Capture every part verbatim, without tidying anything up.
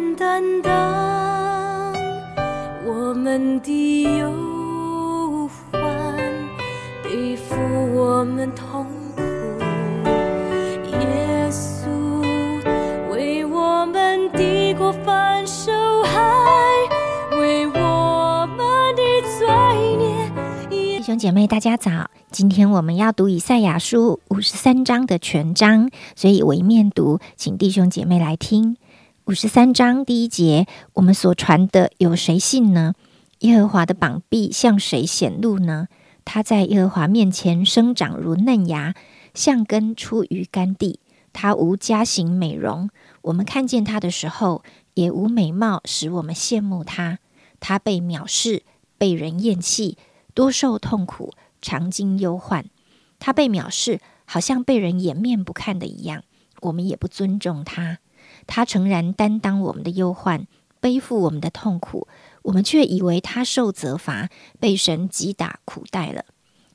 淡淡淡我们的忧患，背负我们痛苦，耶稣为我们抵过凡受害，为我们的罪孽。弟兄姐妹大家早，今天我们要读以赛亚书五十三章的全章，所以我一面读，请弟兄姐妹来听。五十三章第一节，我们所传的有谁信呢？耶和华的膀臂向谁显露呢？他在耶和华面前生长如嫩芽，像根出于干地。他无佳形美容，我们看见他的时候，也无美貌使我们羡慕他。他被藐视，被人厌弃，多受痛苦，常经忧患。他被藐视，好像被人掩面不看的一样，我们也不尊重他。他诚然担当我们的忧患，背负我们的痛苦，我们却以为他受责罚，被神击打苦待了。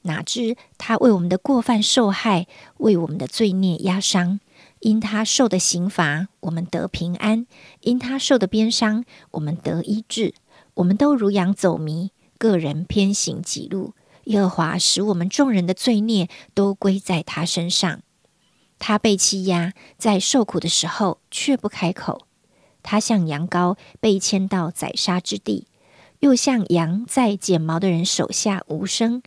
哪知他为我们的过犯受害，为我们的罪孽压伤。因他受的刑罚，我们得平安；因他受的鞭伤，我们得医治。我们都如羊走迷，个人偏行己路。耶和华使我们众人的罪孽都归在他身上。他被欺压，在受苦的时候却不开口。他像羊羔被牵到宰杀之地，又像羊在剪毛的人手下无声。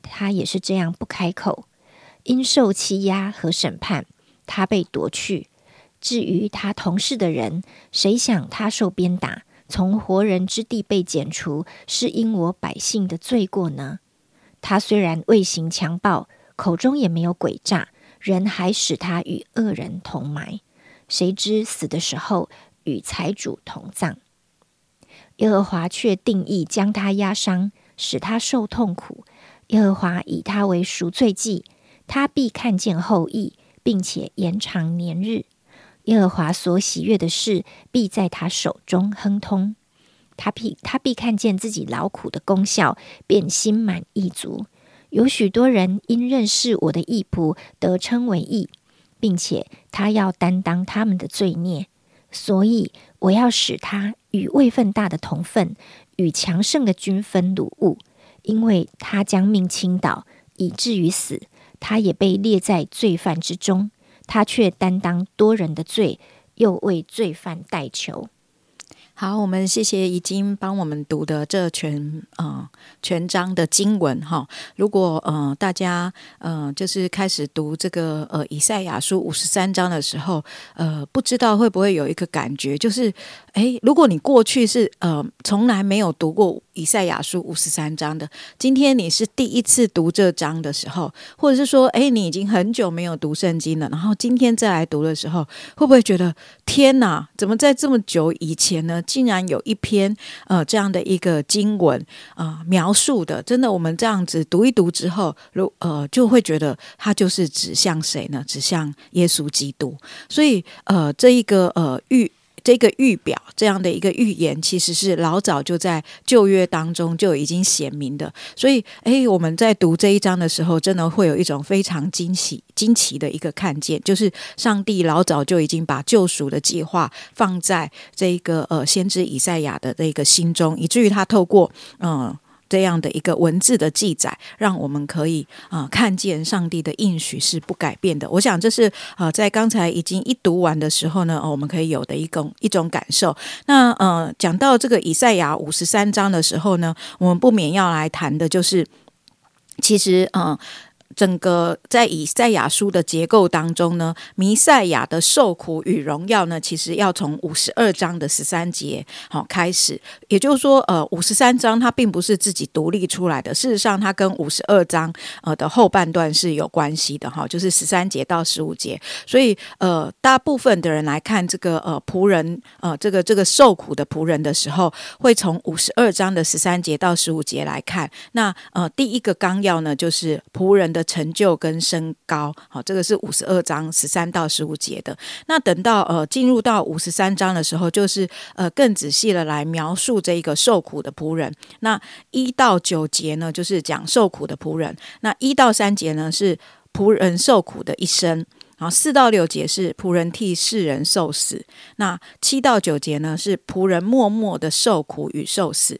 他也是这样不开口，因受欺压和审判，他被夺去。至于他同事的人，谁想他受鞭打，从活人之地被剪除，是因我百姓的罪过呢？他虽然未行强暴，口中也没有诡诈，人还使他与恶人同埋，谁知死的时候与财主同葬。耶和华却定义将他压伤，使他受痛苦。耶和华以他为赎罪祭，他必看见后裔，并且延长年日。耶和华所喜悦的事，必在他手中亨通。他必, 他必看见自己劳苦的功效，便心满意足。有许多人因认识我的义仆得称为义，并且他要担当他们的罪孽，所以我要使他与位分大的同分，与强盛的均分掳物，因为他将命倾倒，以至于死。他也被列在罪犯之中，他却担当多人的罪，又为罪犯代求。好，我们谢谢已经帮我们读的这全呃全章的经文哈。如果呃大家呃就是开始读这个呃以赛亚书五十三章的时候，呃不知道会不会有一个感觉，就是哎，如果你过去是呃从来没有读过以赛亚书五十三章的，今天你是第一次读这章的时候，或者是说哎你已经很久没有读圣经了，然后今天再来读的时候，会不会觉得天哪，怎么在这么久以前呢？竟然有一篇呃这样的一个经文啊、呃、描述的，真的我们这样子读一读之后，如呃就会觉得它就是指向谁呢？指向耶稣基督。所以呃这一个呃预这个预表这样的一个预言，其实是老早就在旧约当中就已经显明的。所以诶我们在读这一章的时候，真的会有一种非常惊喜惊奇的一个看见，就是上帝老早就已经把救赎的计划放在这个呃先知以赛亚的这个心中，以至于他透过嗯、呃这样的一个文字的记载，让我们可以、呃、看见上帝的应许是不改变的。我想这是、呃、在刚才已经一读完的时候呢、呃、我们可以有的一种一种感受。那呃，讲到这个以赛亚五十三章的时候呢，我们不免要来谈的就是其实呃整个在以赛亚书的结构当中呢，弥赛亚的受苦与荣耀呢，其实要从五十二章的十三节、哦、开始。也就是说，呃，五十三章它并不是自己独立出来的，事实上它跟五十二章、呃、的后半段是有关系的、哦、就是十三节到十五节。所以，呃，大部分的人来看这个呃仆人呃这个这个受苦的仆人的时候，会从五十二章的十三节到十五节来看。那呃第一个纲要呢，就是仆人的成就跟升高，好，这个是五十二章十三到十五节的。那等到呃进入到五十三章的时候，就是呃更仔细的来描述这一个受苦的仆人。那一到九节呢，就是讲受苦的仆人；那一到三节呢，是仆人受苦的一生。然后四到六节是仆人替世人受死，那七到九节呢是仆人默默的受苦与受死。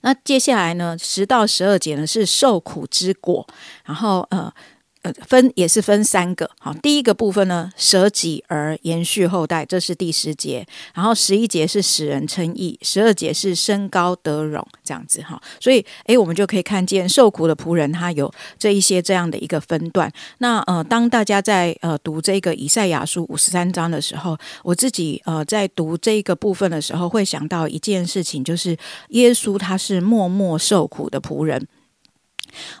那接下来呢，十到十二节呢是受苦之果，然后呃。呃、分也是分三个。好，第一个部分呢，舍己而延续后代，这是第十节。然后十一节是使人称义，十二节是升高得荣，这样子哈。所以，哎，我们就可以看见受苦的仆人，他有这一些这样的一个分段。那呃，当大家在呃读这个以赛亚书五十三章的时候，我自己呃在读这个部分的时候，会想到一件事情，就是耶稣他是默默受苦的仆人。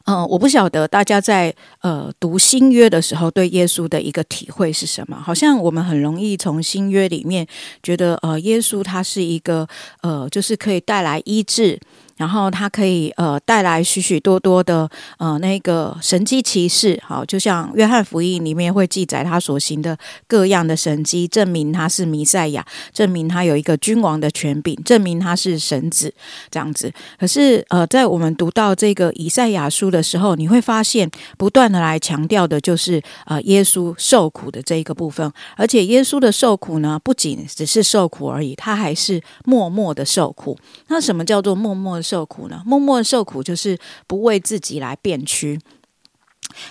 呃，我不晓得大家在呃读新约的时候对耶稣的一个体会是什么？好像我们很容易从新约里面觉得呃，耶稣他是一个呃，就是可以带来医治，然后他可以呃带来许许多多的呃那个神迹奇事。好，就像约翰福音里面会记载他所行的各样的神迹，证明他是弥赛亚，证明他有一个君王的权柄，证明他是神子，这样子。可是呃在我们读到这个以赛亚书的时候，你会发现不断的来强调的就是呃耶稣受苦的这一个部分，而且耶稣的受苦呢，不仅只是受苦而已，他还是默默的受苦。那什么叫做默默的受苦呢？默默受苦就是不为自己来辩屈，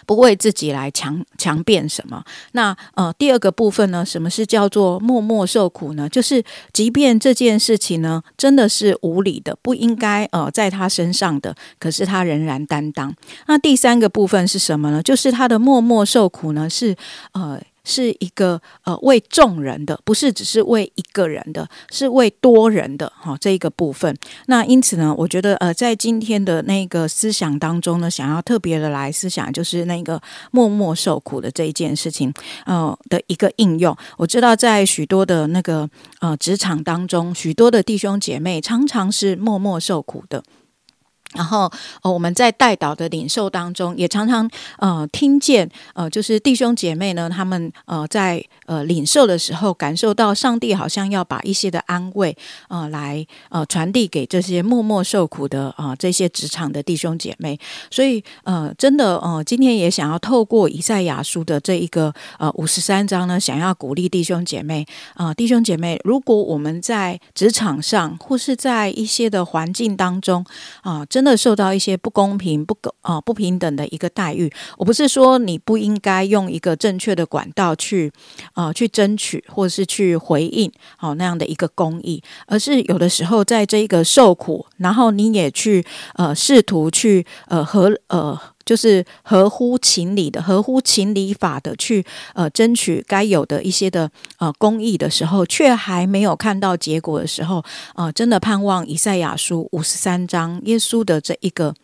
不为自己来强强辩什么。那呃，第二个部分呢，什么是叫做默默受苦呢？就是即便这件事情呢，真的是无理的，不应该呃在他身上的，可是他仍然担当。那第三个部分是什么呢？就是他的默默受苦呢，是呃。是一个呃为众人的，不是只是为一个人的，是为多人的、哦、这一个部分。那因此呢，我觉得呃在今天的那个思想当中呢，想要特别的来思想就是那个默默受苦的这一件事情呃的一个应用。我知道在许多的那个呃职场当中，许多的弟兄姐妹常常是默默受苦的。然后、哦、我们在代祷的领受当中也常常呃听见呃就是弟兄姐妹呢，他们呃在呃领受的时候感受到上帝好像要把一些的安慰呃来呃传递给这些默默受苦的呃这些职场的弟兄姐妹。所以呃真的呃今天也想要透过以赛亚书的这一个呃五十三章呢，想要鼓励弟兄姐妹呃弟兄姐妹，如果我们在职场上或是在一些的环境当中啊、呃真的受到一些不公平 不,、呃、不平等的一个待遇，我不是说你不应该用一个正确的管道去、呃、去争取或是去回应、哦、那样的一个公义，而是有的时候在这一个受苦，然后你也去、呃、试图去、呃和呃、就是合乎情理的合乎情理法的去、呃、争取该有的一些的、呃、公义的时候，却还没有看到结果的时候、呃、真的盼望以赛亚书五十三章耶稣的的这一个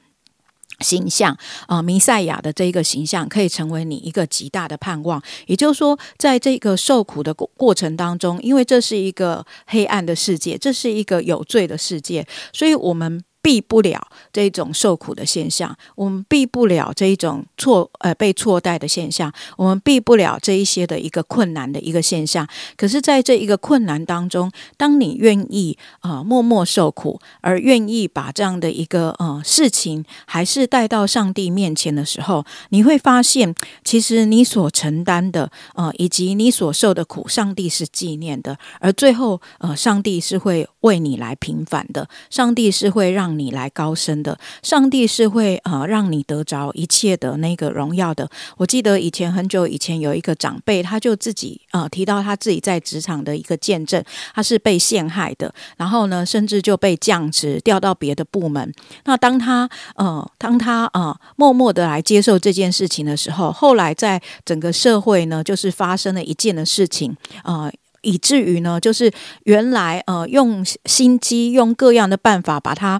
形象、呃、弥赛亚的这一个形象可以成为你一个极大的盼望。也就是说在这个受苦的过程当中，因为这是一个黑暗的世界，这是一个有罪的世界，所以我们避不了这种受苦的现象，我们避不了这一种错、呃、被错待的现象，我们避不了这一些的一个困难的一个现象。可是在这一个困难当中，当你愿意、呃、默默受苦，而愿意把这样的一个、呃、事情还是带到上帝面前的时候，你会发现其实你所承担的、呃、以及你所受的苦，上帝是纪念的，而最后、呃、上帝是会为你来平反的，上帝是会让你来高升的，上帝是会、呃、让你得着一切的那个荣耀的。我记得以前很久以前有一个长辈，他就自己、呃、提到他自己在职场的一个见证，他是被陷害的，然后呢甚至就被降职调到别的部门。那当他呃当他呃默默的来接受这件事情的时候，后来在整个社会呢就是发生了一件的事情，呃以至于呢就是原来呃用心机用各样的办法把他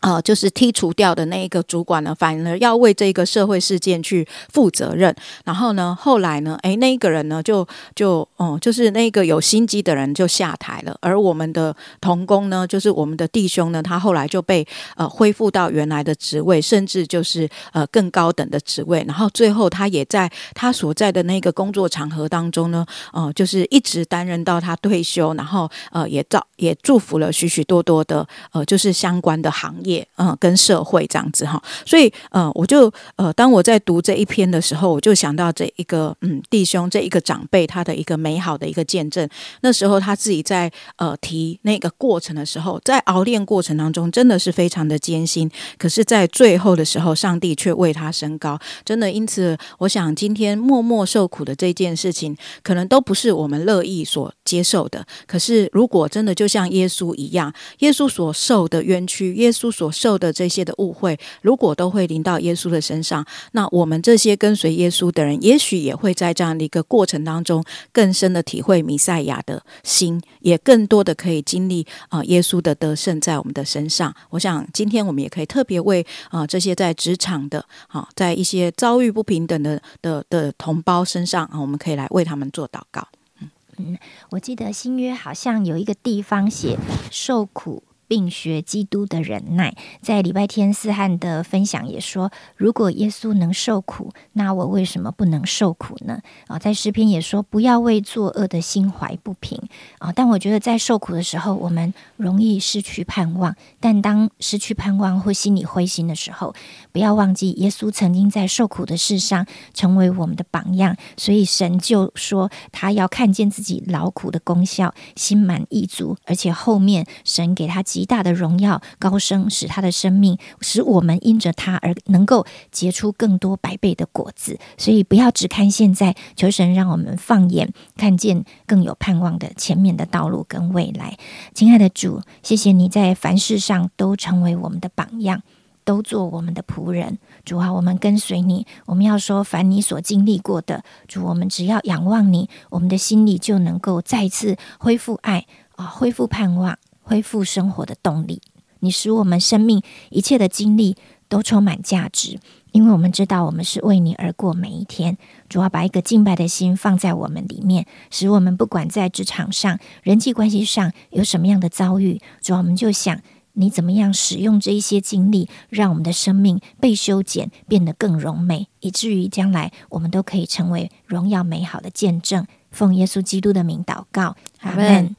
呃，就是剔除掉的那一个主管呢，反而要为这个社会事件去负责任。然后呢，后来呢，哎，那一个人呢，就就嗯，就是那个有心机的人就下台了。而我们的同工呢，就是我们的弟兄呢，他后来就被呃恢复到原来的职位，甚至就是呃更高等的职位。然后最后他也在他所在的那个工作场合当中呢，呃，就是一直担任到他退休，然后呃也造也祝福了许许多多的呃就是相关的行业。业、呃、跟社会这样子哈。所以呃，我就呃，当我在读这一篇的时候，我就想到这一个嗯弟兄这一个长辈他的一个美好的一个见证。那时候他自己在呃提那个过程的时候，在熬炼过程当中真的是非常的艰辛，可是在最后的时候上帝却为他升高，真的。因此我想今天默默受苦的这件事情可能都不是我们乐意所接受的，可是如果真的就像耶稣一样，耶稣所受的冤屈，耶稣所受的这些的误会，如果都会临到耶稣的身上，那我们这些跟随耶稣的人也许也会在这样的一个过程当中更深的体会弥赛亚的心，也更多的可以经历、呃、耶稣的得胜在我们的身上。我想今天我们也可以特别为、呃、这些在职场的、呃、在一些遭遇不平等 的, 的, 的同胞身上、呃、我们可以来为他们做祷告。嗯，我记得新约好像有一个地方写受苦并学基督的忍耐，在礼拜天四汉的分享也说，如果耶稣能受苦，那我为什么不能受苦呢、哦、在诗篇也说不要为作恶的心怀不平、哦、但我觉得在受苦的时候我们容易失去盼望，但当失去盼望或心里灰心的时候，不要忘记耶稣曾经在受苦的事上成为我们的榜样，所以神就说他要看见自己劳苦的功效，心满意足，而且后面神给他极大的荣耀高升，使他的生命，使我们因着他而能够结出更多百倍的果子。所以不要只看现在，求神让我们放眼看见更有盼望的前面的道路跟未来。亲爱的主，谢谢你在凡事上都成为我们的榜样，都做我们的仆人。主啊，我们跟随你，我们要说凡你所经历过的，主，我们只要仰望你，我们的心里就能够再次恢复爱、呃、恢复盼望，恢复生活的动力。你使我们生命一切的经历都充满价值，因为我们知道我们是为你而过每一天。主要把一个敬拜的心放在我们里面，使我们不管在职场上、人际关系上有什么样的遭遇，主要我们就想你怎么样使用这一些经历，让我们的生命被修剪，变得更荣美，以至于将来我们都可以成为荣耀美好的见证。奉耶稣基督的名祷告，阿们。